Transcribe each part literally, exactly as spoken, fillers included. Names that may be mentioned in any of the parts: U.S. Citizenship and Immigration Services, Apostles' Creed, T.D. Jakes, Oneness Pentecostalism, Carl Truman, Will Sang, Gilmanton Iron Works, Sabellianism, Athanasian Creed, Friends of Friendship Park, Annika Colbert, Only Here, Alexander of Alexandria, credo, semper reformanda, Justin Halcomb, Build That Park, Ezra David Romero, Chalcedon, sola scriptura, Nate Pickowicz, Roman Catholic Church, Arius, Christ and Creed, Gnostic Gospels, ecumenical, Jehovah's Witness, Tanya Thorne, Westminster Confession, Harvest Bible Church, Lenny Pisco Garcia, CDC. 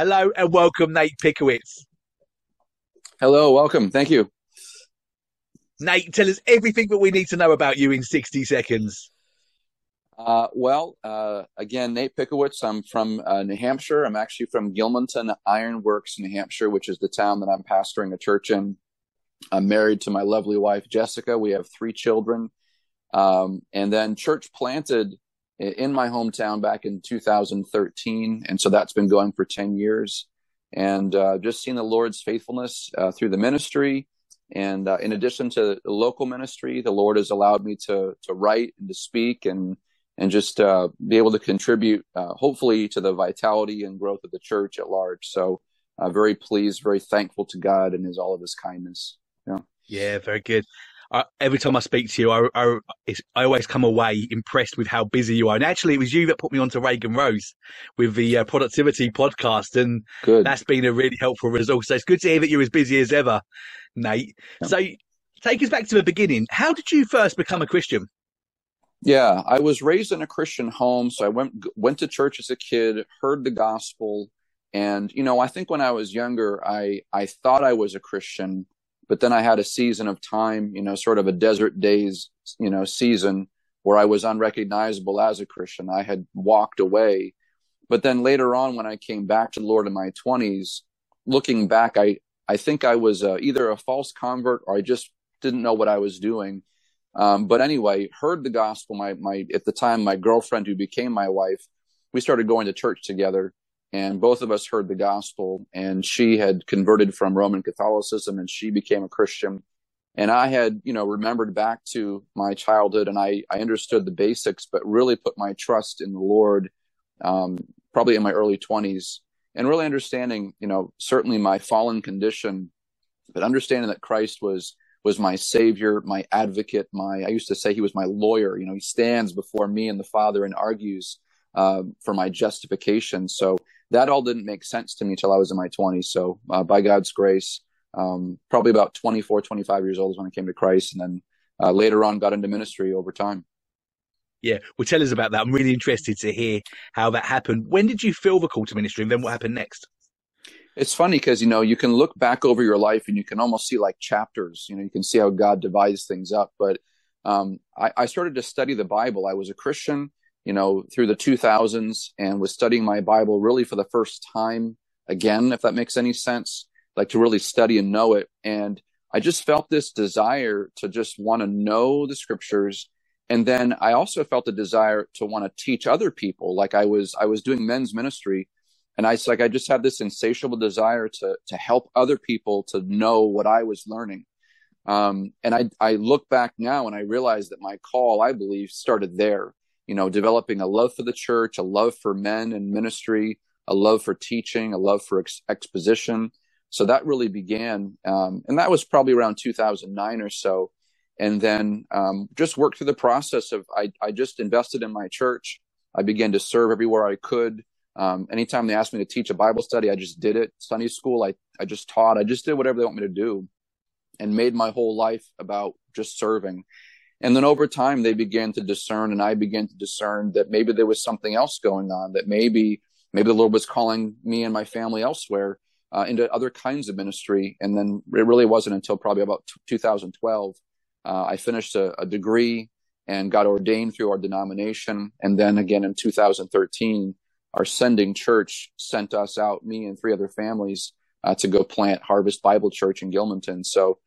Hello and welcome, Nate Pickowicz. Hello, welcome. Thank you. Nate, tell us everything that we need to know about you in sixty seconds. Uh, well, uh, again, Nate Pickowicz. I'm from uh, New Hampshire. I'm actually from Gilmanton Iron Works, New Hampshire, which is the town that I'm pastoring a church in. I'm married to my lovely wife, Jessica. We have three children. Um, and then church planted in my hometown back in two thousand thirteen. And so that's been going for ten years. And uh, just seen the Lord's faithfulness uh, through the ministry. And uh, in addition to the local ministry, the Lord has allowed me to to write and to speak and and just uh, be able to contribute, uh, hopefully, to the vitality and growth of the church at large. So uh, very pleased, very thankful to God and his all of his kindness. Yeah, yeah, very good. Uh, every time I speak to you, I, I, I always come away impressed with how busy you are. And actually, it was you that put me on to Reagan Rose with the uh, Productivity Podcast, and good. That's been a really helpful resource. So it's good to hear that you're as busy as ever, Nate. Yeah. So take us back to the beginning. How did you first become a Christian? Yeah, I was raised in a Christian home, so I went went to church as a kid, heard the gospel, and, you know, I think when I was younger, I, I thought I was a Christian, but then I had a season of time, you know, sort of a desert days, you know, season where I was unrecognizable as a Christian. I had walked away, but then later on when I came back to the Lord in my twenties, looking back, I, I think I was uh, either a false convert or I just didn't know what I was doing. Um, but anyway, heard the gospel. My, my, at the time, my girlfriend who became my wife, we started going to church together and both of us heard the gospel, and she had converted from Roman Catholicism and she became a Christian. And I had, you know, remembered back to my childhood and I, I understood the basics, but really put my trust in the Lord, um, probably in my early twenties, and really understanding, you know, certainly my fallen condition, but understanding that Christ was was my savior, my advocate, my, I used to say he was my lawyer. You know, he stands before me and the Father and argues uh, for my justification. So that all didn't make sense to me till I was in my twenties. So uh, by God's grace, um, probably about twenty-four, twenty-five years old is when I came to Christ. And then uh, later on got into ministry over time. Yeah. Well, tell us about that. I'm really interested to hear how that happened. When did you feel the call to ministry and then what happened next? It's funny because, you know, you can look back over your life and you can almost see like chapters, you know, you can see how God divides things up. But um, I, I started to study the Bible. I was a Christian, you know, through the two thousands and was studying my Bible really for the first time again, if that makes any sense, like to really study and know it. And I just felt this desire to just want to know the scriptures. And then I also felt the desire to want to teach other people. Like I was, I was doing men's ministry. And I like I just had this insatiable desire to to help other people to know what I was learning. Um, and I, I look back now and I realize that my call, I believe, started there, you know, developing a love for the church, a love for men and ministry, a love for teaching, a love for ex- exposition. So that really began. Um, and that was probably around two thousand nine or so. And then um, just worked through the process of I, I just invested in my church. I began to serve everywhere I could. Um, anytime they asked me to teach a Bible study, I just did it. Sunday school, I, I just taught. I just did whatever they want me to do and made my whole life about just serving. And then over time, they began to discern and I began to discern that maybe there was something else going on, that maybe maybe the Lord was calling me and my family elsewhere uh, into other kinds of ministry. And then it really wasn't until probably about t- twenty twelve, uh, I finished a, a degree and got ordained through our denomination. And then again in two thousand thirteen, our sending church sent us out, me and three other families, uh, to go plant Harvest Bible Church in Gilmanton. So,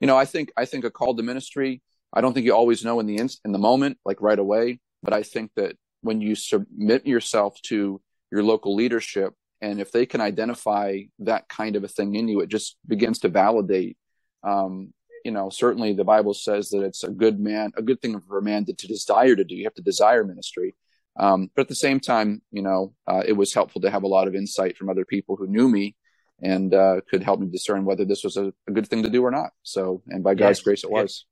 you know, I think I think a call to ministry, I don't think you always know in the in, in the moment, like right away. But I think that when you submit yourself to your local leadership, and if they can identify that kind of a thing in you, it just begins to validate. Um, you know, certainly the Bible says that it's a good man, a good thing for a man to, to desire to do. You have to desire ministry. Um, but at the same time, you know, uh, it was helpful to have a lot of insight from other people who knew me and uh, could help me discern whether this was a, a good thing to do or not. So, and by God's yes, grace, it yes. was.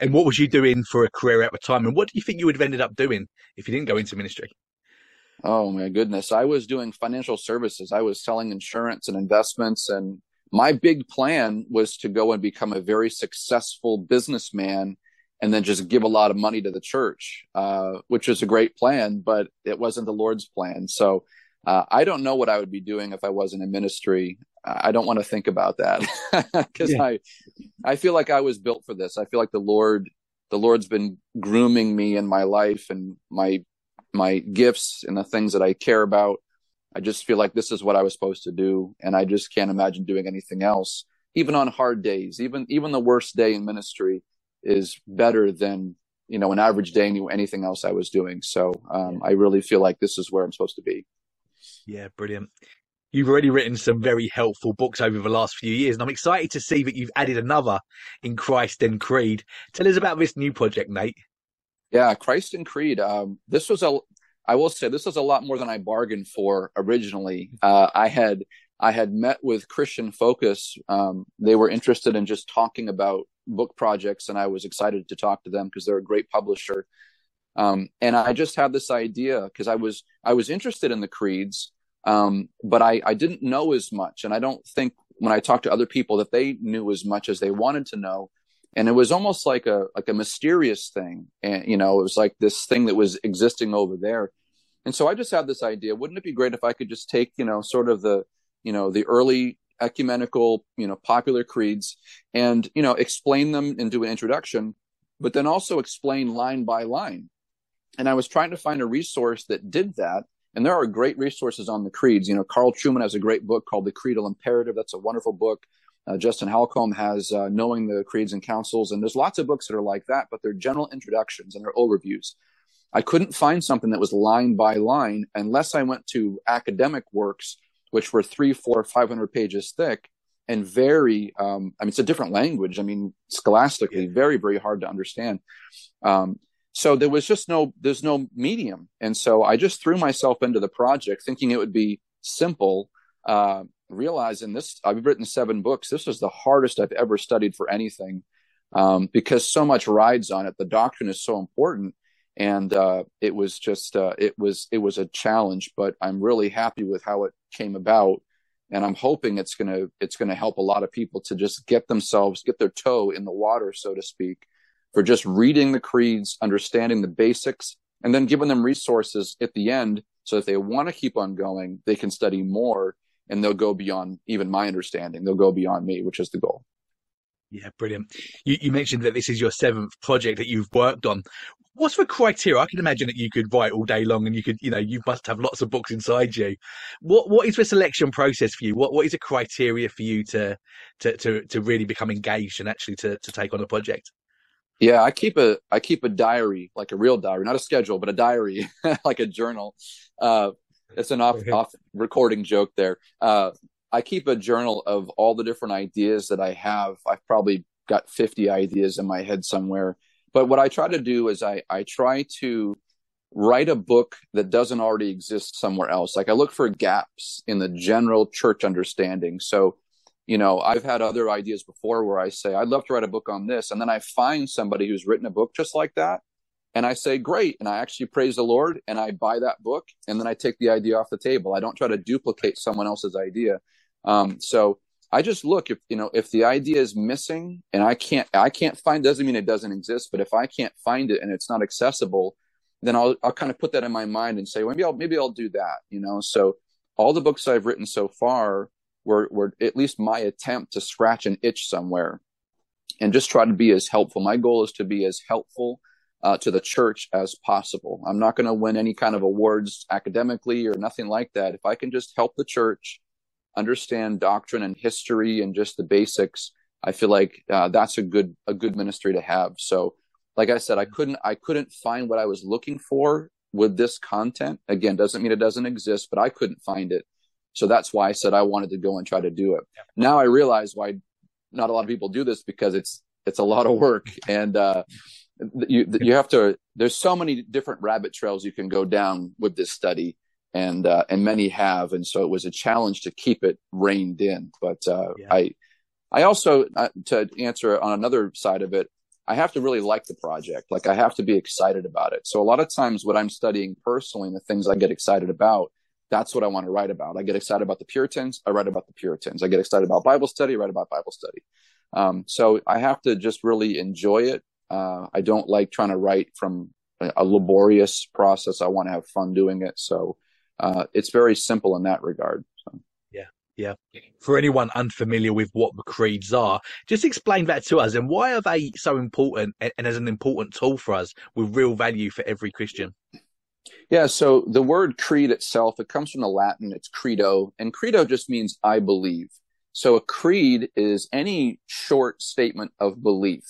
And what was you doing for a career at the time? And what do you think you would have ended up doing if you didn't go into ministry? Oh, my goodness. I was doing financial services. I was selling insurance and investments. And my big plan was to go and become a very successful businessman and then just give a lot of money to the church, uh, which is a great plan, but it wasn't the Lord's plan. So Uh, I don't know what I would be doing if I wasn't in ministry. I don't want to think about that because yeah. I, I feel like I was built for this. I feel like the Lord, the Lord's been grooming me in my life and my, my gifts and the things that I care about. I just feel like this is what I was supposed to do. And I just can't imagine doing anything else, even on hard days. Even, even the worst day in ministry is better than, you know, an average day and anything else I was doing. So um, I really feel like this is where I'm supposed to be. Yeah, brilliant. You've already written some very helpful books over the last few years, and I'm excited to see that you've added another in Christ and Creed. Tell us about this new project, Nate. Yeah, Christ and Creed. Um, this was a, I will say, this was a lot more than I bargained for originally. Uh, I had I had met with Christian Focus. Um, they were interested in just talking about book projects, and I was excited to talk to them because they're a great publisher. Um, and I just had this idea because I was I was interested in the creeds, um, but I, I didn't know as much. And I don't think when I talked to other people that they knew as much as they wanted to know. And it was almost like a like a mysterious thing. And, you know, it was like this thing that was existing over there. And so I just had this idea. Wouldn't it be great if I could just take, you know, sort of the, you know, the early ecumenical, you know, popular creeds and, you know, explain them and do an introduction, but then also explain line by line. And I was trying to find a resource that did that. And there are great resources on the creeds. You know, Carl Truman has a great book called The Creedal Imperative. That's a wonderful book. Uh, Justin Halcomb has uh, Knowing the Creeds and Councils. And there's lots of books that are like that, but they're general introductions and they're overviews. I couldn't find something that was line by line unless I went to academic works, which were three, four, five hundred pages thick and very, um, I mean, it's a different language. I mean, scholastically, very, very hard to understand. Um So there was just no, there's no medium. And so I just threw myself into the project thinking it would be simple, uh, realizing this, I've written seven books. This is the hardest I've ever studied for anything, um, because so much rides on it. The doctrine is so important. And, uh, it was just, uh, it was, it was a challenge, but I'm really happy with how it came about. And I'm hoping it's going to, it's going to help a lot of people to just get themselves, get their toe in the water, so to speak, for just reading the creeds, understanding the basics, and then giving them resources at the end so that they want to keep on going, they can study more, and they'll go beyond even my understanding. They'll go beyond me, which is the goal. Yeah, brilliant. You, you mentioned that this is your seventh project that you've worked on. What's the criteria? I can imagine that you could write all day long and you could, you know, you must have lots of books inside you. What What is the selection process for you? What What is the criteria for you to to to, to really become engaged and actually to, to take on a project? Yeah, I keep a I keep a diary, like a real diary, not a schedule, but a diary, like a journal. Uh, it's an off, off recording joke there. Uh, I keep a journal of all the different ideas that I have. I've probably got fifty ideas in my head somewhere. But what I try to do is I, I try to write a book that doesn't already exist somewhere else. Like I look for gaps in the general church understanding. So you know, I've had other ideas before where I say, I'd love to write a book on this. And then I find somebody who's written a book just like that. And I say, great. And I actually praise the Lord and I buy that book. And then I take the idea off the table. I don't try to duplicate someone else's idea. Um, so I just look, if, you know, if the idea is missing and I can't, I can't find, doesn't mean it doesn't exist, but if I can't find it and it's not accessible, then I'll, I'll kind of put that in my mind and say, well, maybe I'll, maybe I'll do that, you know? So all the books I've written so far Were, were at least my attempt to scratch an itch somewhere and just try to be as helpful. My goal is to be as helpful uh, to the church as possible. I'm not going to win any kind of awards academically or nothing like that. If I can just help the church understand doctrine and history and just the basics, I feel like uh, that's a good a good ministry to have. So, like I said, I couldn't I couldn't find what I was looking for with this content. Again, doesn't mean it doesn't exist, but I couldn't find it. So that's why I said I wanted to go and try to do it. Now I realize why not a lot of people do this, because it's it's a lot of work. And uh, you you have to – there's so many different rabbit trails you can go down with this study, and uh, and many have. And so it was a challenge to keep it reined in. But uh, yeah. I I also uh, – to answer on another side of it, I have to really like the project. Like I have to be excited about it. So a lot of times what I'm studying personally and the things I get excited about, that's what I want to write about. I get excited about the Puritans. I write about the Puritans. I get excited about Bible study. I write about Bible study. Um, so I have to just really enjoy it. Uh, I don't like trying to write from a, a laborious process. I want to have fun doing it. So uh, it's very simple in that regard. So. Yeah, yeah. For anyone unfamiliar with what the creeds are, just explain that to us, and why are they so important and, and as an important tool for us with real value for every Christian? Yeah, so the word creed itself, it comes from the Latin, it's credo, and credo just means I believe. So a creed is any short statement of belief.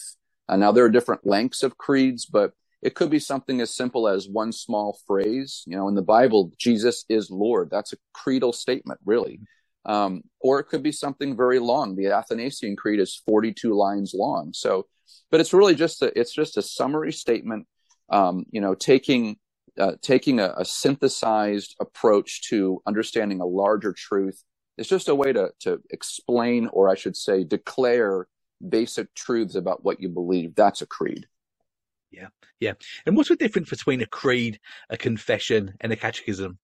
Uh, now, there are different lengths of creeds, but it could be something as simple as one small phrase. You know, in the Bible, Jesus is Lord. That's a creedal statement, really. Um, or it could be something very long. The Athanasian Creed is forty-two lines long. So, but it's really just a, it's just a summary statement, um, you know, taking... Uh, taking a, a synthesized approach to understanding a larger truth. It's just a way to, to explain, or I should say, declare basic truths about what you believe. That's a creed. Yeah, yeah. And what's the difference between a creed, a confession, and a catechism?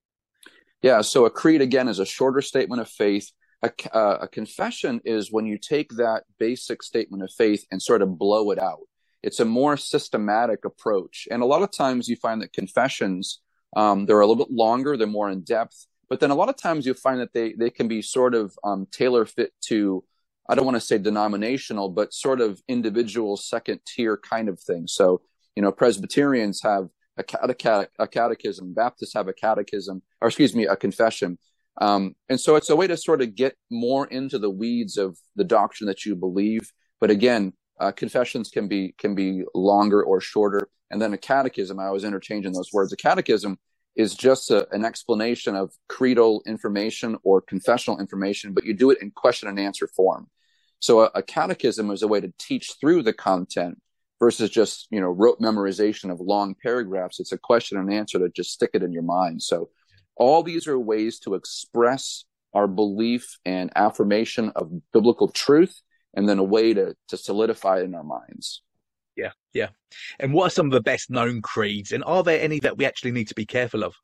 Yeah, so a creed, again, is a shorter statement of faith. A, uh, a confession is when you take that basic statement of faith and sort of blow it out. It's a more systematic approach. And a lot of times you find that confessions, um, they're a little bit longer, they're more in depth, but then a lot of times you find that they, they can be sort of um, tailor fit to, I don't want to say denominational, but sort of individual second tier kind of thing. So, you know, Presbyterians have a, catech- a catechism, Baptists have a catechism, or excuse me, a confession. Um, and so it's a way to sort of get more into the weeds of the doctrine that you believe. But again, Uh, confessions can be can be longer or shorter. And then a catechism, I always interchange in those words. A catechism is just a, an explanation of creedal information or confessional information, but you do it in question and answer form. So a, a catechism is a way to teach through the content versus just, you know, rote memorization of long paragraphs. It's a question and answer to just stick it in your mind. So all these are ways to express our belief and affirmation of biblical truth, and then a way to, to solidify it in our minds. Yeah, yeah. And what are some of the best known creeds? And are there any that we actually need to be careful of?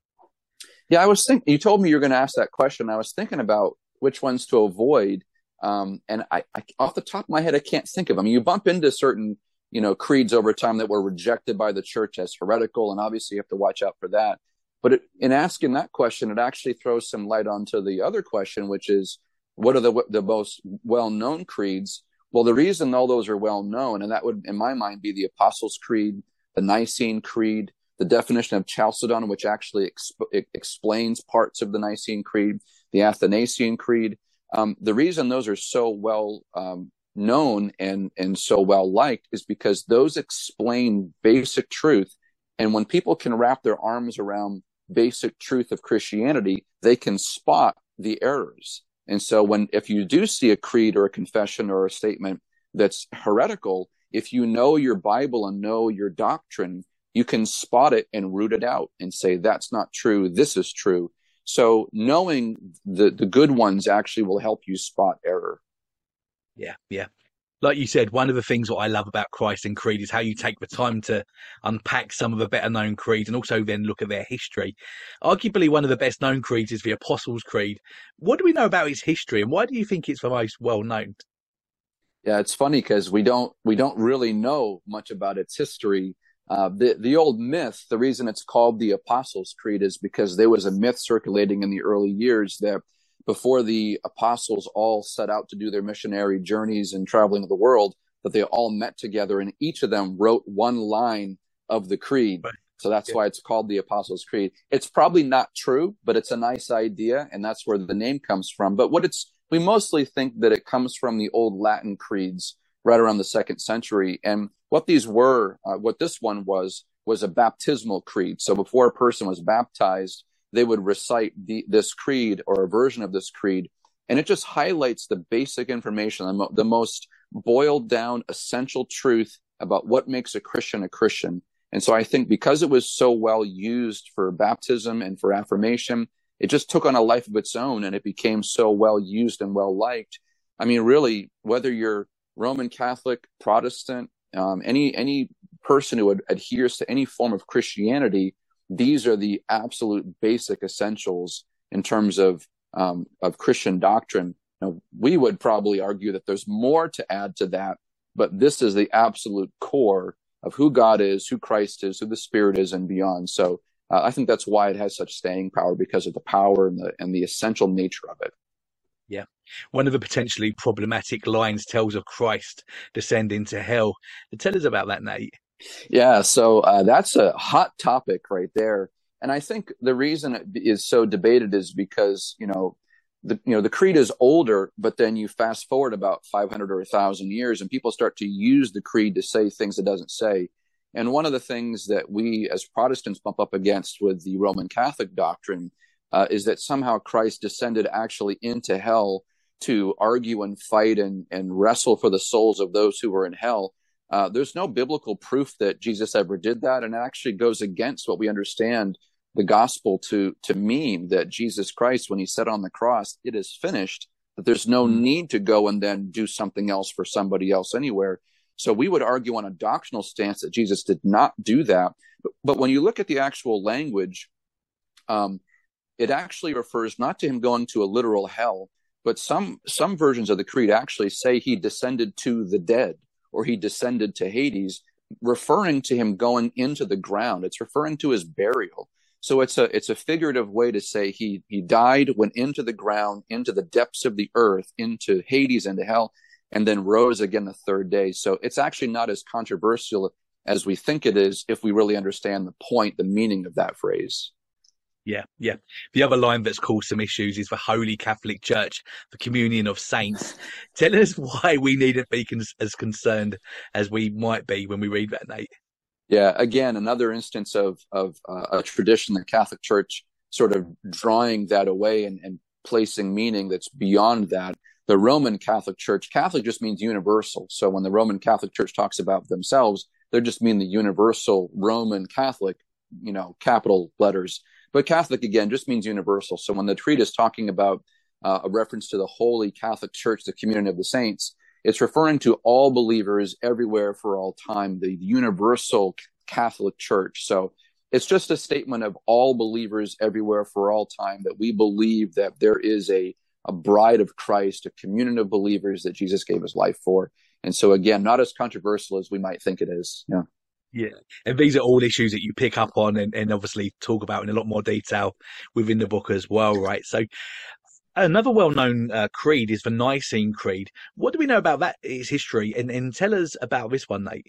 Yeah, I was thinking, you told me you were going to ask that question. I was thinking about which ones to avoid. Um, and I, I, off the top of my head, I can't think of them. I mean, you bump into certain, you know, creeds over time that were rejected by the church as heretical. And obviously you have to watch out for that. But it, in asking that question, it actually throws some light onto the other question, which is, what are the the most well-known creeds? Well, the reason all those are well-known, and that would, in my mind, be the Apostles' Creed, the Nicene Creed, the definition of Chalcedon, which actually exp- explains parts of the Nicene Creed, the Athanasian Creed. Um, the reason those are so well um, known and, and so well-liked is because those explain basic truth. And when people can wrap their arms around basic truth of Christianity, they can spot the errors. And so when, if you do see a creed or a confession or a statement that's heretical, if you know your Bible and know your doctrine, you can spot it and root it out and say, that's not true, this is true. So knowing the, the good ones actually will help you spot error. Yeah, yeah. Like you said, one of the things what I love about Christ and Creed is how you take the time to unpack some of the better known creeds and also then look at their history. Arguably, one of the best known creeds is the Apostles' Creed. What do we know about its history, and why do you think it's the most well known? Yeah, it's funny because we don't we don't really know much about its history. Uh, the the old myth, the reason it's called the Apostles' Creed is because there was a myth circulating in the early years that before the apostles all set out to do their missionary journeys and traveling of the world, that they all met together and each of them wrote one line of the creed. Right. So that's yeah. why it's called the Apostles' Creed. It's probably not true, but it's a nice idea, and that's where the name comes from. But what it's, we mostly think that it comes from the old Latin creeds right around the second century. And what these were, uh, what this one was, was a baptismal creed. So before a person was baptized, they would recite the, this creed or a version of this creed, and it just highlights the basic information, the, mo- the most boiled down essential truth about what makes a Christian a Christian. And so I think because it was so well used for baptism and for affirmation, it just took on a life of its own, and it became so well used and well liked. I mean, really, whether you're Roman Catholic, Protestant, um, any any person who ad- adheres to any form of Christianity, these are the absolute basic essentials in terms of um, of Christian doctrine. Now, we would probably argue that there's more to add to that, but this is the absolute core of who God is, who Christ is, who the Spirit is, and beyond. So Uh, I think that's why it has such staying power, because of the power and the and the essential nature of it. Yeah. One of the potentially problematic lines tells of Christ descending to hell. Tell us about that, Nate. Yeah. So uh, that's a hot topic right there. And I think the reason it is so debated is because, you know, the, you know, the creed is older, but then you fast forward about five hundred or one thousand years and people start to use the creed to say things it doesn't say. And one of the things that we as Protestants bump up against with the Roman Catholic doctrine uh, is that somehow Christ descended actually into hell to argue and fight and, and wrestle for the souls of those who were in hell. Uh, there's no biblical proof that Jesus ever did that, and it actually goes against what we understand the gospel to to mean, that Jesus Christ, when he said on the cross, it is finished, that there's no need to go and then do something else for somebody else anywhere. So we would argue on a doctrinal stance that Jesus did not do that. But, but when you look at the actual language, um, it actually refers not to him going to a literal hell, but some some versions of the creed actually say he descended to the dead or he descended to Hades, referring to him going into the ground. It's referring to his burial. So it's a it's a figurative way to say he he died, went into the ground, into the depths of the earth, into Hades, into hell, and then rose again the third day. So it's actually not as controversial as we think it is if we really understand the point, the meaning of that phrase. Yeah, yeah. The other line that's caused some issues is the Holy Catholic Church, the communion of saints. Tell us why we needn't be con- as concerned as we might be when we read that, Nate. Yeah, again, another instance of of uh, a tradition, the Catholic Church sort of drawing that away and, and placing meaning that's beyond that. The Roman Catholic Church, Catholic just means universal. So when the Roman Catholic Church talks about themselves, they just mean the universal Roman Catholic, you know, capital letters. But Catholic, again, just means universal. So when the creed is talking about uh, a reference to the Holy Catholic Church, the communion of the saints, it's referring to all believers everywhere for all time, the universal Catholic Church. So it's just a statement of all believers everywhere for all time, that we believe that there is a a bride of Christ, a communion of believers that Jesus gave his life for. And so, again, not as controversial as we might think it is. Yeah. Yeah. And these are all issues that you pick up on and, and obviously talk about in a lot more detail within the book as well, right? So another well-known uh, creed is the Nicene Creed. What do we know about that, its history? And, and tell us about this one, Nate.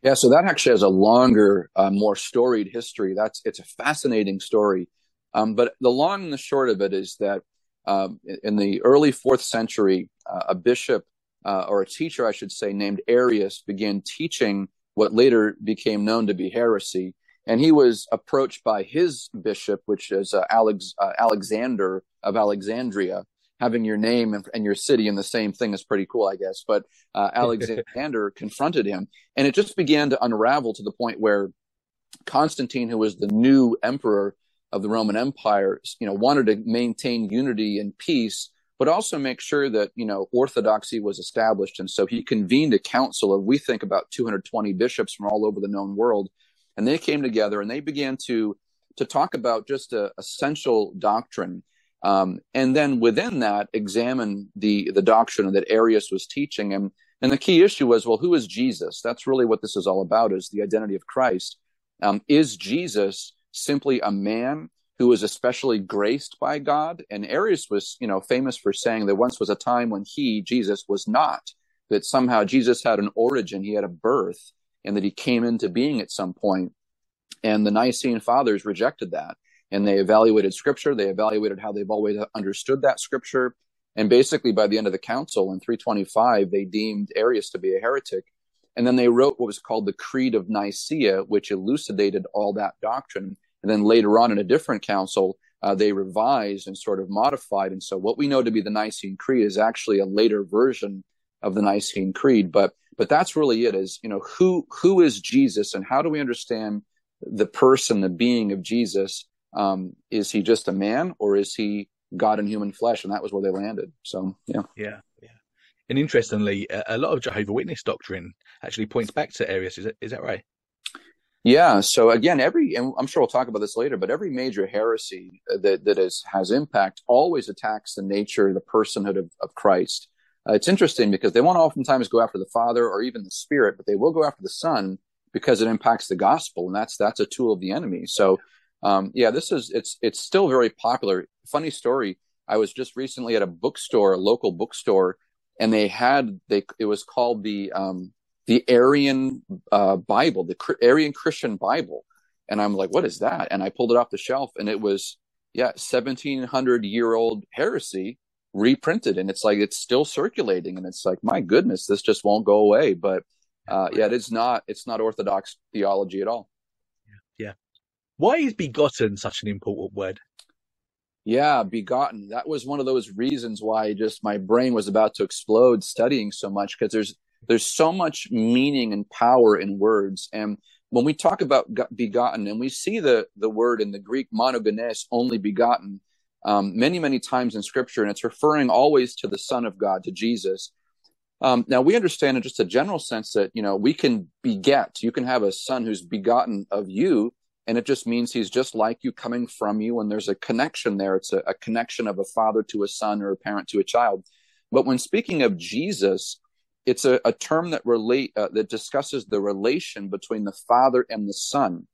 Yeah, so that actually has a longer, uh, more storied history. That's It's a fascinating story. Um, but the long and the short of it is that Um, in the early fourth century, uh, a bishop uh, or a teacher, I should say, named Arius began teaching what later became known to be heresy. And he was approached by his bishop, which is uh, Alex, uh, Alexander of Alexandria. Having your name and, and your city in the same thing is pretty cool, I guess. But uh, Alexander confronted him, and it just began to unravel to the point where Constantine, who was the new emperor of the Roman Empire, you know, wanted to maintain unity and peace, but also make sure that, you know, orthodoxy was established. And so he convened a council of, we think, about two hundred twenty bishops from all over the known world. And they came together and they began to to talk about just a essential doctrine. Um, and then within that, examine the the doctrine that Arius was teaching. And, and the key issue was, well, who is Jesus? That's really what this is all about, is the identity of Christ. Um, is Jesus simply a man who was especially graced by God? And Arius was, you know, famous for saying there once was a time when he, Jesus, was not, that somehow Jesus had an origin, he had a birth, and that he came into being at some point. And the Nicene Fathers rejected that. And they evaluated Scripture, they evaluated how they've always understood that Scripture. And basically by the end of the council in three twenty-five, they deemed Arius to be a heretic. And then they wrote what was called the Creed of Nicaea, which elucidated all that doctrine. And then later on in a different council, uh, they revised and sort of modified. And so what we know to be the Nicene Creed is actually a later version of the Nicene Creed. But but that's really it, is, you know, who who is Jesus and how do we understand the person, the being of Jesus? Um, is he just a man, or is he God in human flesh? And that was where they landed. So, yeah. Yeah. Yeah. And interestingly, a lot of Jehovah's Witness doctrine actually points back to Arius. Is that, is that right? Yeah. So again, every, and I'm sure we'll talk about this later, but every major heresy that, that is, has impact always attacks the nature, the personhood of, of Christ. Uh, it's interesting because they won't oftentimes go after the Father or even the Spirit, but they will go after the Son. because it impacts the gospel, and that's that's a tool of the enemy. So, um, yeah, this is it's it's still very popular. Funny story. I was just recently at a bookstore, a local bookstore, and they had they it was called the um, the Arian uh, Bible, the C- Arian Christian Bible, and I'm like, what is that? And I pulled it off the shelf, and it was yeah, seventeen hundred year old heresy reprinted, and it's like it's still circulating, and it's like, my goodness, this just won't go away. But uh, yeah, it's not it's not Orthodox theology at all. Yeah. yeah. Why is begotten such an important word? Yeah, begotten. That was one of those reasons why just my brain was about to explode studying so much, because there's there's so much meaning and power in words. And when we talk about begotten, and we see the the word in the Greek monogenes, only begotten, um, many, many times in Scripture, and it's referring always to the Son of God, to Jesus. Um, now, we understand in just a general sense that, you know, we can beget. You can have a son who's begotten of you, and it just means he's just like you, coming from you, and there's a connection there. It's a, a connection of a father to a son, or a parent to a child. But when speaking of Jesus, it's a, a term that relate uh, that discusses the relation between the Father and the Son.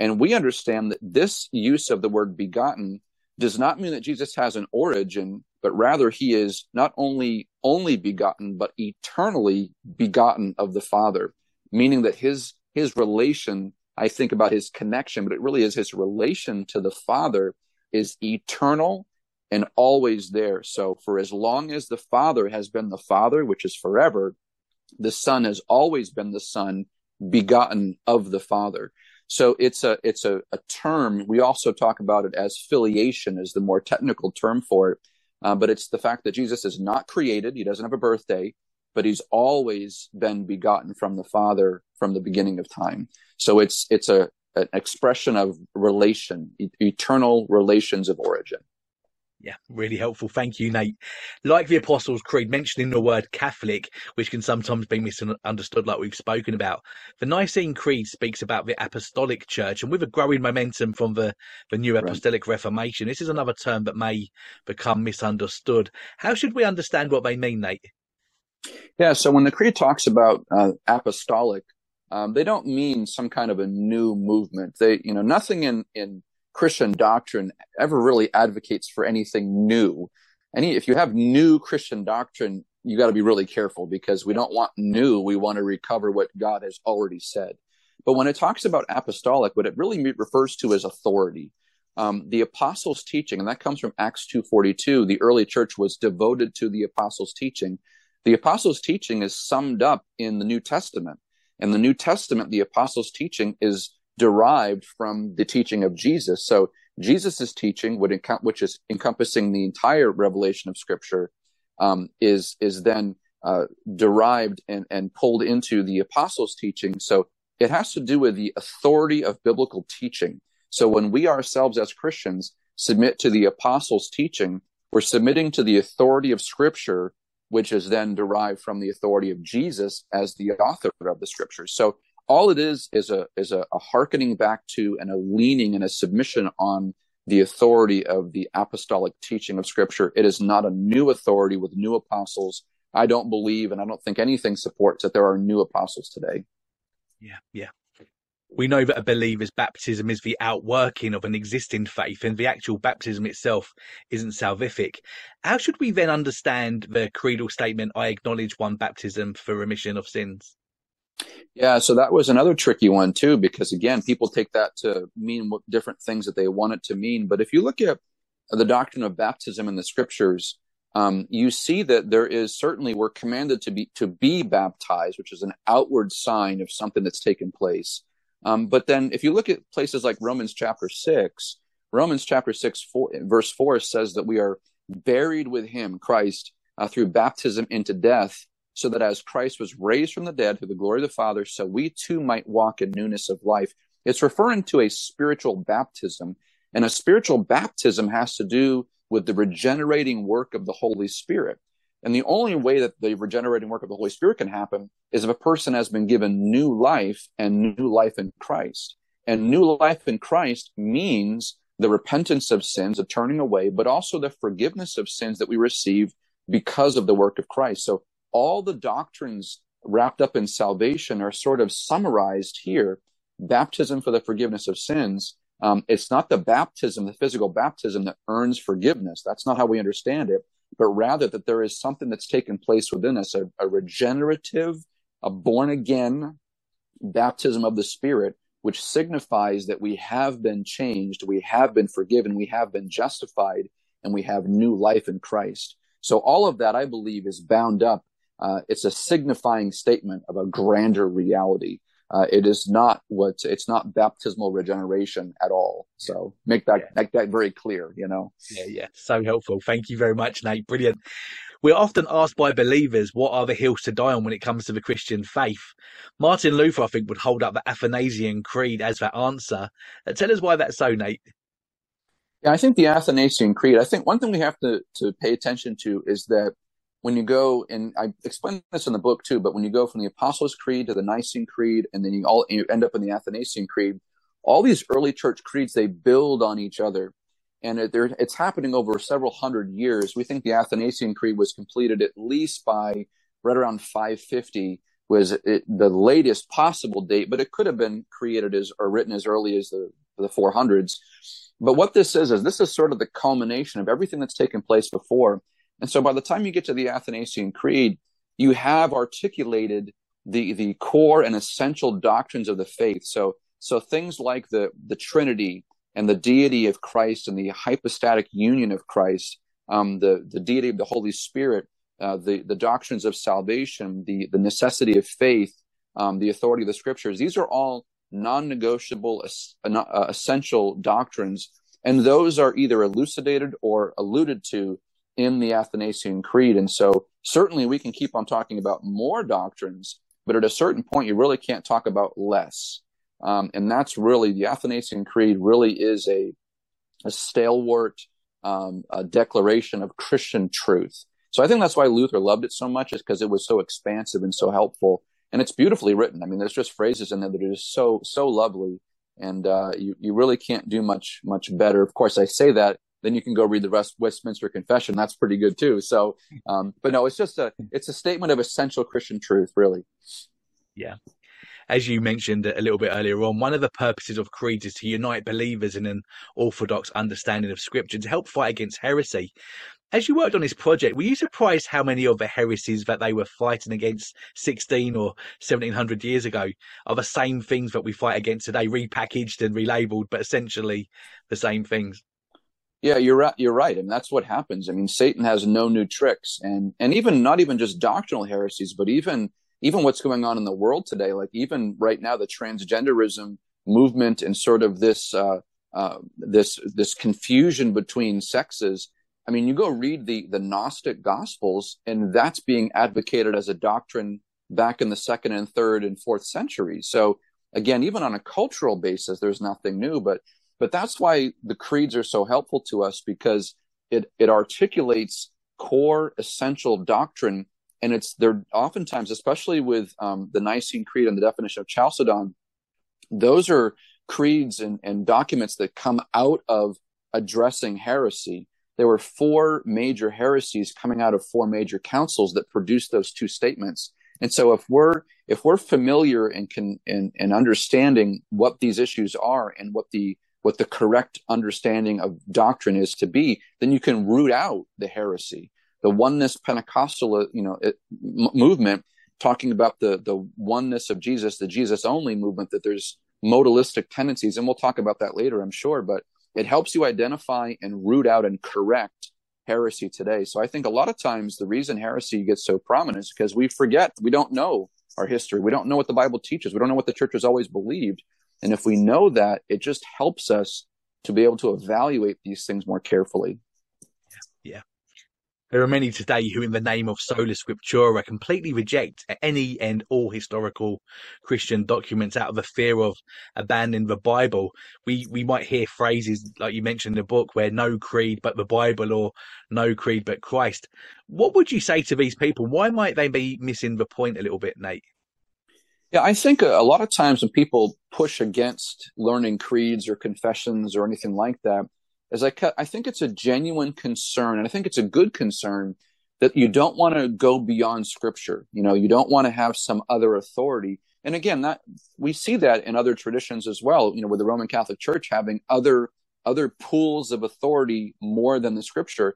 And we understand that this use of the word begotten does not mean that Jesus has an origin, but rather he is not only only begotten, but eternally begotten of the Father, meaning that his his relation, I think about his connection, but it really is his relation to the Father is eternal and always there. So for as long as the Father has been the Father, which is forever, the Son has always been the Son, begotten of the Father. So it's a it's a, a term. We also talk about it as filiation, is the more technical term for it. Uh, but it's the fact that Jesus is not created. He doesn't have a birthday, but he's always been begotten from the Father from the beginning of time. So it's it's a an expression of relation, e- eternal relations of origin. Yeah, really helpful. Thank you, Nate. Like the Apostles' Creed, mentioning the word Catholic, which can sometimes be misunderstood, like we've spoken about, the Nicene Creed speaks about the Apostolic Church, and with a growing momentum from the, the new Apostolic right. Reformation, this is another term that may become misunderstood. How should we understand what they mean, Nate? Yeah, so when the Creed talks about uh, apostolic, um, they don't mean some kind of a new movement. They, you know, nothing in, in Christian doctrine ever really advocates for anything new. Any, if you have new Christian doctrine, you got to be really careful, because we don't want new. We want to recover what God has already said. But when it talks about apostolic, what it really refers to is authority. Um, the apostles' teaching, and that comes from Acts two forty-two, the early church was devoted to the apostles' teaching. The apostles' teaching is summed up in the New Testament. In the New Testament, the apostles' teaching is derived from the teaching of Jesus. So Jesus's teaching, would encom- which is encompassing the entire revelation of Scripture, um, is is then uh, derived and, and pulled into the apostles' teaching. So it has to do with the authority of biblical teaching. So when we ourselves as Christians submit to the apostles' teaching, we're submitting to the authority of Scripture, which is then derived from the authority of Jesus as the author of the Scriptures. So all it is is a is a, a hearkening back to, and a leaning and a submission on the authority of the apostolic teaching of Scripture. It is not a new authority with new apostles. I don't believe, and I don't think anything supports that there are new apostles today. Yeah, yeah. We know that a believer's baptism is the outworking of an existing faith, and the actual baptism itself isn't salvific. How should we then understand the creedal statement, I acknowledge one baptism for remission of sins? Yeah, so that was another tricky one too, because again, people take that to mean what different things that they want it to mean. But if you look at the doctrine of baptism in the Scriptures, um, you see that there is certainly, we're commanded to be to be baptized, which is an outward sign of something that's taken place. Um, but then if you look at places like Romans chapter six, Romans chapter six, four, verse four says that we are buried with him, Christ, uh, through baptism into death, so that as Christ was raised from the dead through the glory of the Father, so we too might walk in newness of life. It's referring to a spiritual baptism, and a spiritual baptism has to do with the regenerating work of the Holy Spirit. And the only way that the regenerating work of the Holy Spirit can happen is if a person has been given new life and new life in Christ. And new life in Christ means the repentance of sins, the turning away, but also the forgiveness of sins that we receive because of the work of Christ. So all the doctrines wrapped up in salvation are sort of summarized here. Baptism for the forgiveness of sins. Um, it's not the baptism, the physical baptism, that earns forgiveness. That's not how we understand it, but rather that there is something that's taken place within us, a, a regenerative, a born-again baptism of the Spirit, which signifies that we have been changed, we have been forgiven, we have been justified, and we have new life in Christ. So all of that, I believe, is bound up. Uh, it's a signifying statement of a grander reality. Uh, it is not what it's not baptismal regeneration at all. So make that yeah. make that very clear, you know. Yeah, yeah. So helpful. Thank you very much, Nate. Brilliant. We're often asked by believers what are the hills to die on when it comes to the Christian faith. Martin Luther, I think, would hold up the Athanasian Creed as that answer. Tell us why that's so, Nate. Yeah, I think the Athanasian Creed, I think one thing we have to, to pay attention to is that when you go, and I explain this in the book too, but when you go from the Apostles' Creed to the Nicene Creed, and then you all you end up in the Athanasian Creed, all these early church creeds, they build on each other. And it, it's happening over several hundred years. We think the Athanasian Creed was completed at least by right around five fifty was it, the latest possible date, but it could have been created as or written as early as the, the four hundreds. But what this is, is this is sort of the culmination of everything that's taken place before. And so by the time you get to the Athanasian Creed, you have articulated the the core and essential doctrines of the faith. So so things like the, the Trinity and the deity of Christ and the hypostatic union of Christ, um, the, the deity of the Holy Spirit, uh, the, the doctrines of salvation, the, the necessity of faith, um, the authority of the Scriptures, these are all non-negotiable, es- uh, essential doctrines. And those are either elucidated or alluded to in the Athanasian Creed. And so certainly we can keep on talking about more doctrines, but at a certain point, you really can't talk about less. Um, and that's really, the Athanasian Creed really is a, a stalwart um, a declaration of Christian truth. So I think that's why Luther loved it so much, is because it was so expansive and so helpful. And it's beautifully written. I mean, there's just phrases in there that are just so, so lovely. And uh, you, you really can't do much, much better. Of course, I say that. Then you can go read the rest, Westminster Confession. That's pretty good too. So, um, but no, it's just a, it's a statement of essential Christian truth, really. Yeah. As you mentioned a little bit earlier on, one of the purposes of creeds is to unite believers in an orthodox understanding of Scripture to help fight against heresy. As you worked on this project, were you surprised how many of the heresies that they were fighting against sixteen or seventeen hundred years ago are the same things that we fight against today, repackaged and relabeled, but essentially the same things? Yeah, you're right. You're right. And that's what happens. I mean, Satan has no new tricks, and, and even not even just doctrinal heresies, but even even what's going on in the world today, like even right now, the transgenderism movement and sort of this uh, uh, this this confusion between sexes. I mean, you go read the, the Gnostic Gospels, and that's being advocated as a doctrine back in the second and third and fourth centuries. So again, even on a cultural basis, there's nothing new, but But that's why the creeds are so helpful to us, because it, it articulates core essential doctrine. And it's they're oftentimes, especially with um, the Nicene Creed and the definition of Chalcedon, those are creeds and, and documents that come out of addressing heresy. There were four major heresies coming out of four major councils that produced those two statements. And so if we're if we're familiar and can and, and understanding what these issues are and what the what the correct understanding of doctrine is to be, then you can root out the heresy. The Oneness Pentecostal, you know, it, m- movement, talking about the the oneness of Jesus, the Jesus only movement, that there's modalistic tendencies, and we'll talk about that later, I'm sure, but it helps you identify and root out and correct heresy today. So I think a lot of times the reason heresy gets so prominent is because we forget, we don't know our history. We don't know what the Bible teaches. We don't know what the church has always believed. And if we know that, it just helps us to be able to evaluate these things more carefully. Yeah. yeah. There are many today who, in the name of sola scriptura, completely reject any and all historical Christian documents out of a fear of abandoning the Bible. We we might hear phrases, like you mentioned in the book, where no creed but the Bible, or no creed but Christ. What would you say to these people? Why might they be missing the point a little bit, Nate? Yeah, I think a lot of times when people push against learning creeds or confessions or anything like that, as I, I think it's a genuine concern, and I think it's a good concern that you don't want to go beyond Scripture. You know, you don't want to have some other authority. And again, that we see that in other traditions as well, you know, with the Roman Catholic Church having other other pools of authority more than the Scripture.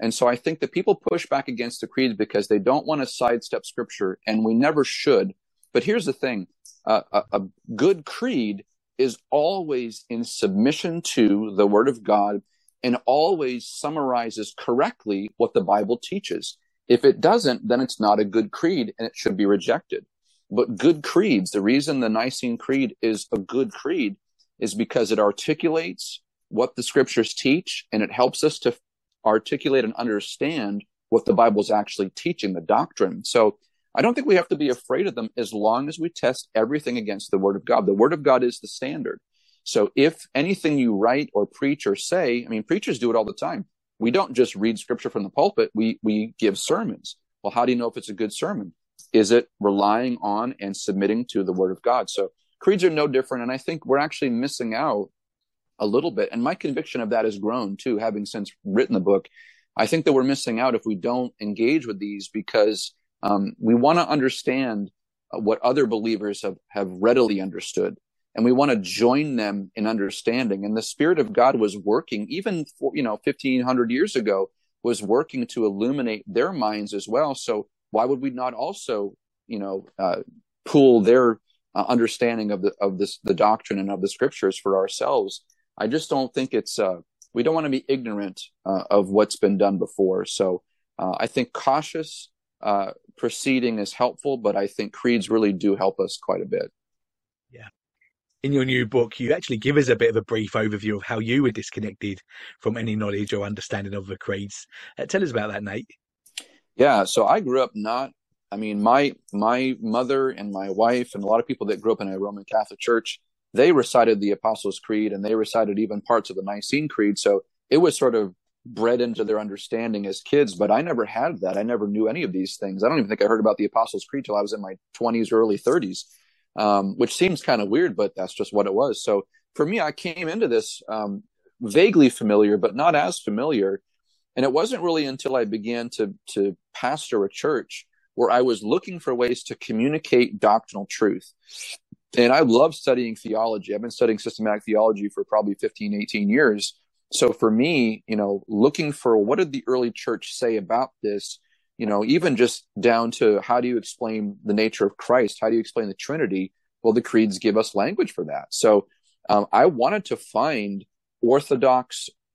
And so I think that people push back against the creeds because they don't want to sidestep Scripture, and we never should. But here's the thing. Uh, a, a good creed is always in submission to the Word of God and always summarizes correctly what the Bible teaches. If it doesn't, then it's not a good creed and it should be rejected. But good creeds, the reason the Nicene Creed is a good creed is because it articulates what the Scriptures teach, and it helps us to articulate and understand what the Bible is actually teaching, the doctrine. So I don't think we have to be afraid of them as long as we test everything against the Word of God. The Word of God is the standard. So if anything you write or preach or say, I mean, preachers do it all the time. We don't just read Scripture from the pulpit. We we give sermons. Well, how do you know if it's a good sermon? Is it relying on and submitting to the Word of God? So creeds are no different. And I think we're actually missing out a little bit. And my conviction of that has grown too, having since written the book. I think that we're missing out if we don't engage with these, because Um, we want to understand what other believers have, have readily understood, and we want to join them in understanding. And the Spirit of God was working, even for, you know, fifteen hundred years ago, was working to illuminate their minds as well. So why would we not also, you know, uh, pool their uh, understanding of the of this the doctrine and of the Scriptures for ourselves? I just don't think it's uh, we don't want to be ignorant uh, of what's been done before. So uh, I think cautious uh proceeding is helpful, but I think creeds really do help us quite a bit. Yeah. In your new book, you actually give us a bit of a brief overview of how you were disconnected from any knowledge or understanding of the creeds. Uh, tell us about that, Nate. Yeah. So I grew up not, I mean, my my mother and my wife and a lot of people that grew up in a Roman Catholic Church, they recited the Apostles' Creed and they recited even parts of the Nicene Creed. So it was sort of bred into their understanding as kids, but I never had that. I never knew any of these things. I don't even think I heard about the Apostles' Creed till I was in my twenties or early thirties, um, which seems kind of weird, but that's just what it was. So for me, I came into this um, vaguely familiar, but not as familiar. And it wasn't really until I began to to pastor a church where I was looking for ways to communicate doctrinal truth. And I love studying theology. I've been studying systematic theology for probably fifteen, eighteen years. So for me, you know, looking for what did the early church say about this, you know, even just down to how do you explain the nature of Christ? How do you explain the Trinity? Well, the creeds give us language for that. So um, I wanted to find orthodox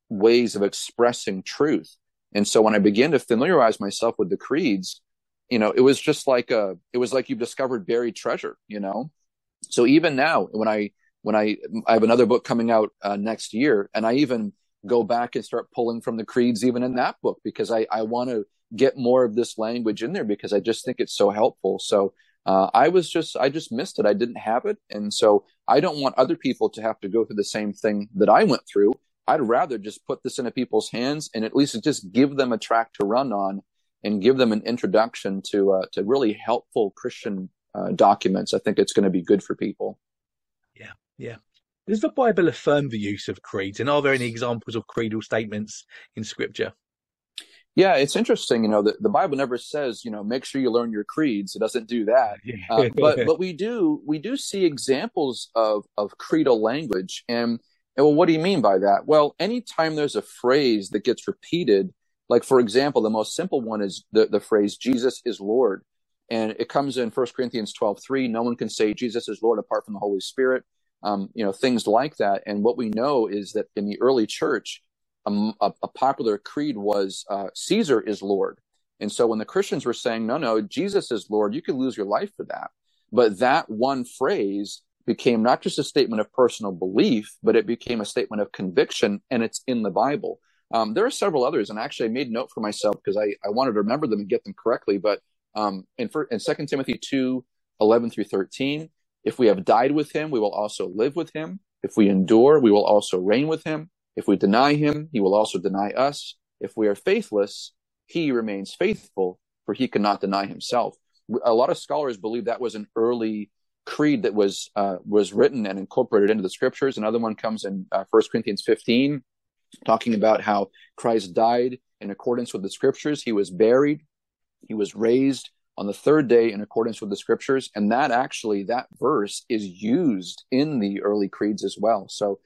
ways of expressing truth. And so when I began to familiarize myself with the creeds, you know, it was just like a, it was like you've discovered buried treasure, you know? So even now when I, when I, I have another book coming out uh, next year, and I even go back and start pulling from the creeds even in that book, because I, I want to get more of this language in there because I just think it's so helpful. So uh, I was just, I just missed it. I didn't have it. And so I don't want other people to have to go through the same thing that I went through. I'd rather just put this into people's hands and at least just give them a track to run on and give them an introduction to, uh, to really helpful Christian uh, documents. I think it's going to be good for people. Yeah. Yeah. Does the Bible affirm the use of creeds, and are there any examples of creedal statements in Scripture? Yeah, it's interesting. You know, the, the Bible never says, you know, make sure you learn your creeds. It doesn't do that. Uh, but but we do we do see examples of of creedal language. And, and well, what do you mean by that? Well, anytime there's a phrase that gets repeated, like for example, the most simple one is the, the phrase "Jesus is Lord," and it comes in First Corinthians twelve three. No one can say Jesus is Lord apart from the Holy Spirit. Um, you know, things like that. And what we know is that in the early church, um, a, a popular creed was uh, Caesar is Lord. And so when the Christians were saying, no, no, Jesus is Lord, you could lose your life for that. But that one phrase became not just a statement of personal belief, but it became a statement of conviction, and it's in the Bible. Um, there are several others, and actually I made a note for myself because I, I wanted to remember them and get them correctly. But um, in, for, in Second Timothy two eleven through thirteen, if we have died with him, we will also live with him. If we endure, we will also reign with him. If we deny him, he will also deny us. If we are faithless, he remains faithful, for he cannot deny himself. A lot of scholars believe that was an early creed that was uh, was written and incorporated into the Scriptures. Another one comes in uh, First Corinthians fifteen. talking about how Christ died in accordance with the scriptures. He was buried. He was raised on the third day in accordance with the scriptures. And that actually, that verse is used in the early creeds as well. So,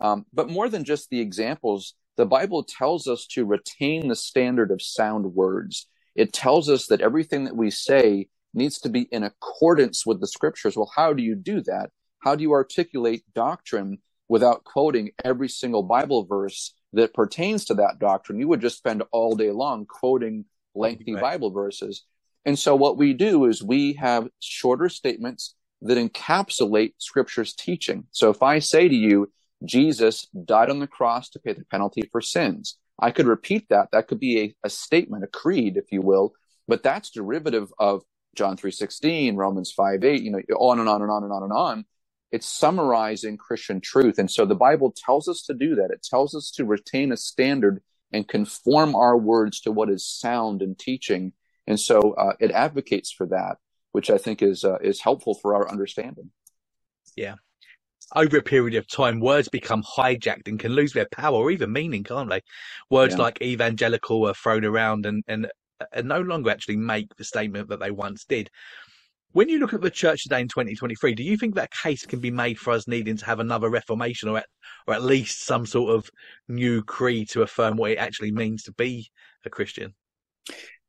um, but more than just the examples, the Bible tells us to retain the standard of sound words. It tells us that everything that we say needs to be in accordance with the scriptures. Well, how do you do that? How do you articulate doctrine without quoting every single Bible verse that pertains to that doctrine? You would just spend all day long quoting lengthy right. Bible verses. And so what we do is we have shorter statements that encapsulate Scripture's teaching. So if I say to you, Jesus died on the cross to pay the penalty for sins, I could repeat that. That could be a, a statement, a creed, if you will, but that's derivative of John three sixteen, Romans five eight, you know, on and on and on and on and on. It's summarizing Christian truth. And so the Bible tells us to do that. It tells us to retain a standard and conform our words to what is sound in teaching. And so uh, it advocates for that, which I think is uh, is helpful for our understanding. Yeah. Over a period of time, words become hijacked and can lose their power or even meaning, can't they? Words yeah. like evangelical are thrown around and, and, and no longer actually make the statement that they once did. When you look at the church today in twenty twenty-three, do you think that case can be made for us needing to have another reformation or at, or at least some sort of new creed to affirm what it actually means to be a Christian?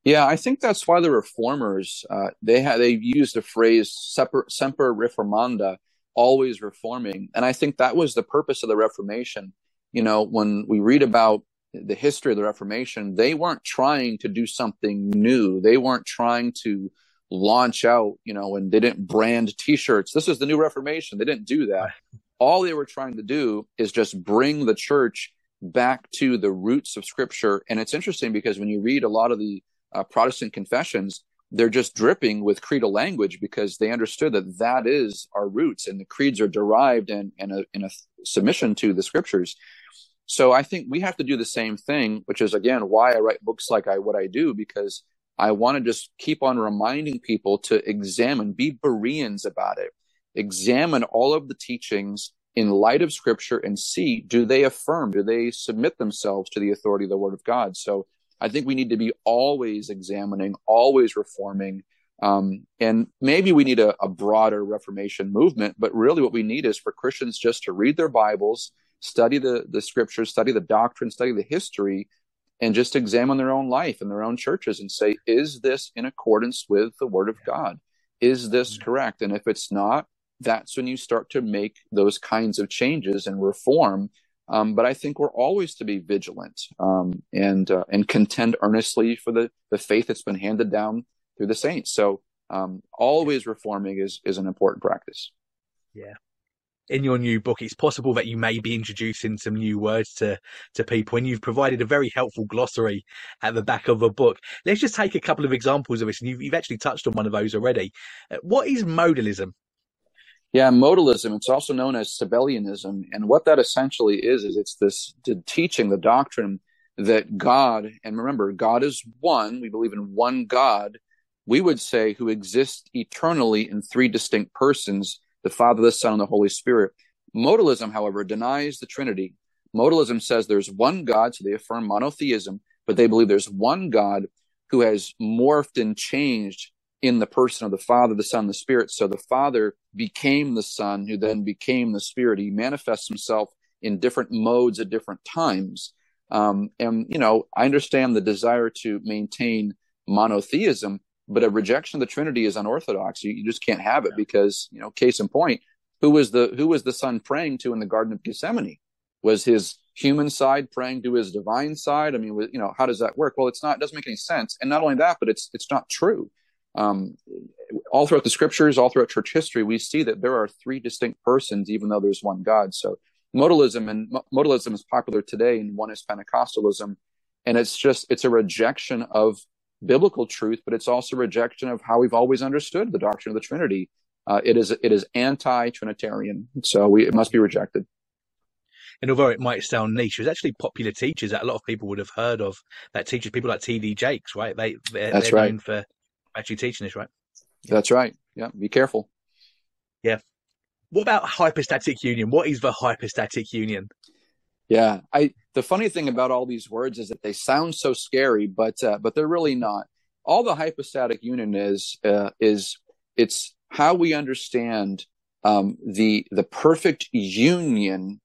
Yeah, I think that's why the reformers, uh, they ha- they used the phrase semper, semper reformanda, always reforming. And I think that was the purpose of the Reformation. You know, when we read about the history of the Reformation, they weren't trying to do something new. They weren't trying to launch out, you know, and they didn't brand T-shirts. This is the new Reformation. They didn't do that. All they were trying to do is just bring the church back to the roots of Scripture. And it's interesting because when you read a lot of the Uh, Protestant confessions, they're just dripping with creedal language because they understood that that is our roots and the creeds are derived in, in, a, in a submission to the scriptures. So I think we have to do the same thing, which is, again, why I write books like I what I do, because I want to just keep on reminding people to examine, be Bereans about it, examine all of the teachings in light of Scripture and see, do they affirm, do they submit themselves to the authority of the Word of God? So I think we need to be always examining, always reforming, um, and maybe we need a, a broader Reformation movement, but really what we need is for Christians just to read their Bibles, study the, the Scriptures, study the doctrine, study the history, and just examine their own life and their own churches and say, is this in accordance with the Word of God? Is this correct? And if it's not, that's when you start to make those kinds of changes and reform. Um, but I think we're always to be vigilant um, and uh, and contend earnestly for the, the faith that's been handed down through the saints. So um, always reforming is, is an important practice. Yeah. In your new book, it's possible that you may be introducing some new words to, to people, and you've provided a very helpful glossary at the back of the book. Let's just take a couple of examples of this, and you've, you've actually touched on one of those already. Uh, what is modalism? Yeah, modalism, it's also known as Sabellianism. And what that essentially is, is it's this the teaching, the doctrine that God, and remember, God is one. We believe in one God, we would say, who exists eternally in three distinct persons, the Father, the Son, and the Holy Spirit. Modalism, however, denies the Trinity. Modalism says there's one God, so they affirm monotheism, but they believe there's one God who has morphed and changed in the person of the Father, the Son, the Spirit. So the Father became the Son, who then became the Spirit. He manifests himself in different modes at different times. Um, and, you know, I understand the desire to maintain monotheism, but a rejection of the Trinity is unorthodox. You, you just can't have it because, you know, case in point, who was the who was the Son praying to in the Garden of Gethsemane? Was his human side praying to his divine side? I mean, you know, how does that work? Well, it's not, it doesn't make any sense. And not only that, but it's it's not true. Um, all throughout the scriptures, all throughout church history, we see that there are three distinct persons, even though there's one God. So modalism and modalism is popular today in Oneness Pentecostalism. And it's just, it's a rejection of biblical truth, but it's also a rejection of how we've always understood the doctrine of the Trinity. Uh, it is, it is anti-Trinitarian. So we, it must be rejected. And although it might sound niche, there's actually popular teachers that a lot of people would have heard of, that teachers, people like T D Jakes, right? They, they're, That's they're right. known for actually teaching this, right? Yeah. That's right. Yeah, be careful. Yeah. What about hypostatic union? What is the hypostatic union? Yeah. I, the funny thing about all these words is that they sound so scary, but, uh, but they're really not. All the hypostatic union is, uh, is it's how we understand, um, the, the perfect union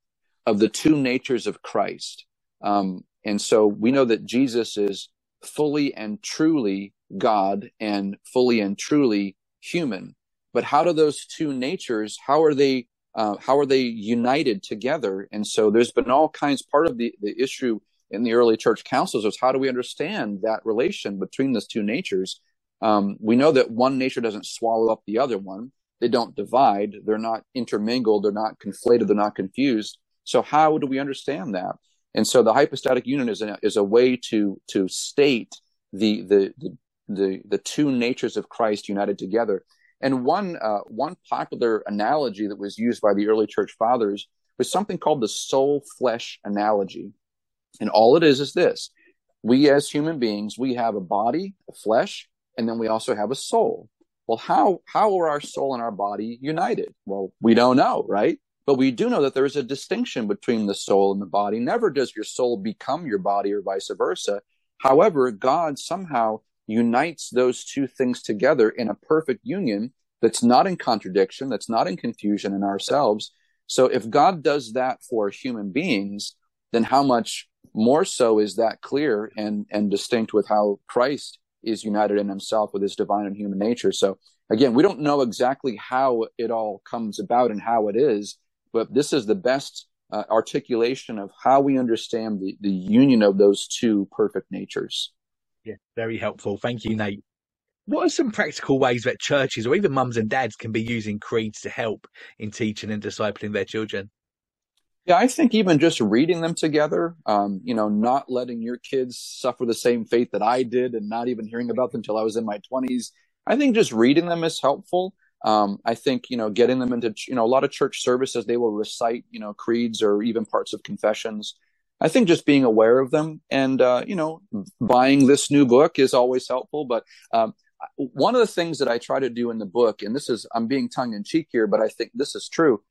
of the two natures of Christ. Um, and so we know that Jesus is fully and truly God and fully and truly human, but how do those two natures, how are they, Uh, how are they united together? And so there's been all kinds, part of the, the issue in the early church councils was how do we understand that relation between those two natures? Um, we know that one nature doesn't swallow up the other one. They don't divide. They're not intermingled. They're not conflated. They're not confused. So how do we understand that? And so the hypostatic union is a, is a way to to state the the the the, the two natures of Christ united together. And one uh, one popular analogy that was used by the early church fathers was something called the soul-flesh analogy. And all it is is this. We as human beings, we have a body, a flesh, and then we also have a soul. Well, how, how are our soul and our body united? Well, we don't know, right? But we do know that there is a distinction between the soul and the body. Never does your soul become your body or vice versa. However, God somehow unites those two things together in a perfect union that's not in contradiction, that's not in confusion in ourselves. So if God does that for human beings, then how much more so is that clear and, and distinct with how Christ is united in himself with his divine and human nature. So again, we don't know exactly how it all comes about and how it is, but this is the best uh, articulation of how we understand the, the union of those two perfect natures. Yeah, very helpful. Thank you, Nate. What are some practical ways that churches or even mums and dads can be using creeds to help in teaching and discipling their children? Yeah, I think even just reading them together, um, you know, not letting your kids suffer the same fate that I did and not even hearing about them until I was in my twenties. I think just reading them is helpful. Um, I think, you know, getting them into, you know, a lot of church services, they will recite, you know, creeds or even parts of confessions. I think just being aware of them and, uh, you know, buying this new book is always helpful. But um, one of the things that I try to do in the book, and this is, I'm being tongue in cheek here, but I think this is true,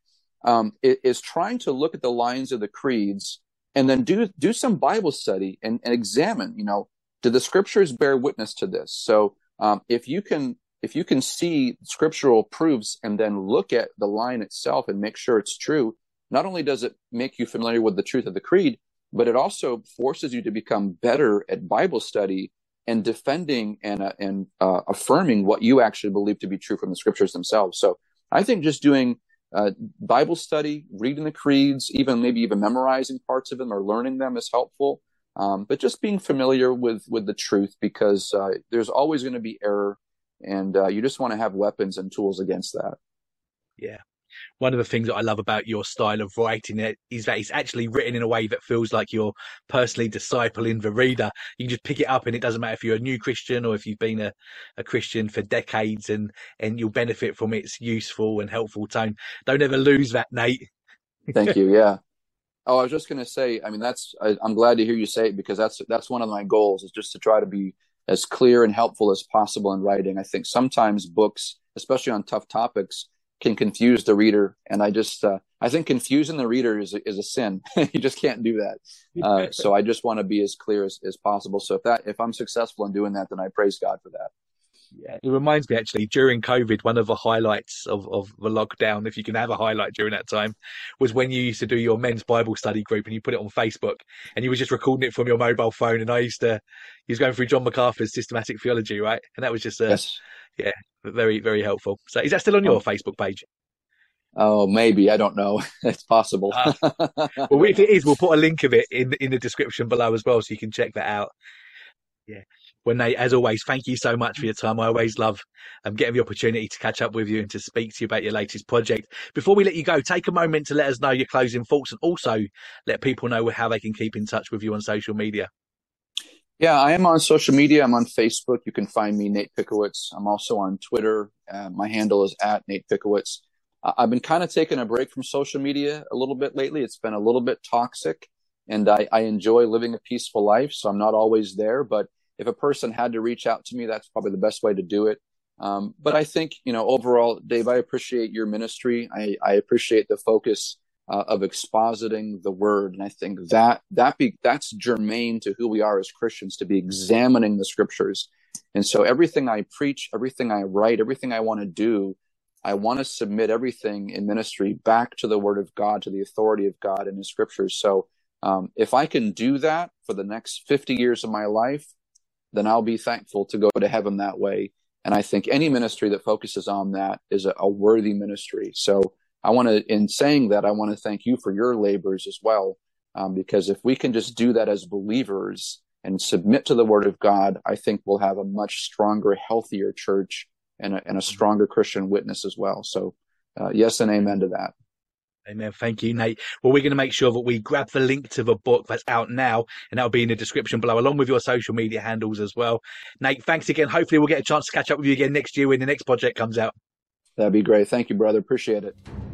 um, is trying to look at the lines of the creeds and then do, do some Bible study and, and examine, you know, do the scriptures bear witness to this? So um, if you can, if you can see scriptural proofs and then look at the line itself and make sure it's true, not only does it make you familiar with the truth of the creed, but it also forces you to become better at Bible study and defending and uh, and uh, affirming what you actually believe to be true from the scriptures themselves. So I think just doing uh, Bible study, reading the creeds, even maybe even memorizing parts of them or learning them is helpful. Um, but just being familiar with with the truth, because uh, there's always going to be error, and uh, you just want to have weapons and tools against that. Yeah. One of the things that I love about your style of writing is that it's actually written in a way that feels like you're personally discipling the reader. You can just pick it up and it doesn't matter if you're a new Christian or if you've been a, a Christian for decades, and, and you'll benefit from its useful and helpful tone. Don't ever lose that, Nate. Thank you. Yeah. Oh, I was just going to say, I mean, that's, I, I'm glad to hear you say it, because that's, that's one of my goals, is just to try to be as clear and helpful as possible in writing. I think sometimes books, especially on tough topics, can confuse the reader. And I just, uh, I think confusing the reader is, is a sin. You just can't do that. Uh, so I just want to be as clear as, as possible. So if that, if I'm successful in doing that, then I praise God for that. Yeah. It reminds me, actually, during COVID, one of the highlights of, of the lockdown, if you can have a highlight during that time, was when you used to do your men's Bible study group and you put it on Facebook and you were just recording it from your mobile phone. And I used to, he was going through John MacArthur's systematic theology, right? And that was just, uh, yes. yeah, very, very helpful. So is that still on your oh. Facebook page? Oh, maybe. I don't know. It's possible. uh, well, if it is, we'll put a link of it in, in the description below as well, so you can check that out. Yeah. Well, Nate, as always, thank you so much for your time. I always love um, getting the opportunity to catch up with you and to speak to you about your latest project. Before we let you go, take a moment to let us know your closing thoughts and also let people know how they can keep in touch with you on social media. Yeah, I am on social media. I'm on Facebook. You can find me, Nate Pickowicz. I'm also on Twitter. Uh, my handle is at Nate Pickowicz. Uh, I've been kind of taking a break from social media a little bit lately. It's been a little bit toxic, and I, I enjoy living a peaceful life, so I'm not always there, but if a person had to reach out to me, that's probably the best way to do it. Um, but I think, you know, overall, Dave, I appreciate your ministry. I, I appreciate the focus uh, of expositing the word. And I think that that be, that's germane to who we are as Christians, to be examining the scriptures. And so everything I preach, everything I write, everything I want to do, I want to submit everything in ministry back to the word of God, to the authority of God and his scriptures. So um, if I can do that for the next fifty years of my life, then I'll be thankful to go to heaven that way. And I think any ministry that focuses on that is a, a worthy ministry. So I want to, in saying that, I want to thank you for your labors as well, um, because if we can just do that as believers and submit to the word of God, I think we'll have a much stronger, healthier church and a, and a stronger Christian witness as well. So uh, yes and amen to that. Amen. Thank you, Nate. Well, we're going to make sure that we grab the link to the book that's out now, and that'll be in the description below, along with your social media handles as well. Nate, thanks again. Hopefully we'll get a chance to catch up with you again next year when the next project comes out. That'd be great. Thank you, brother. Appreciate it.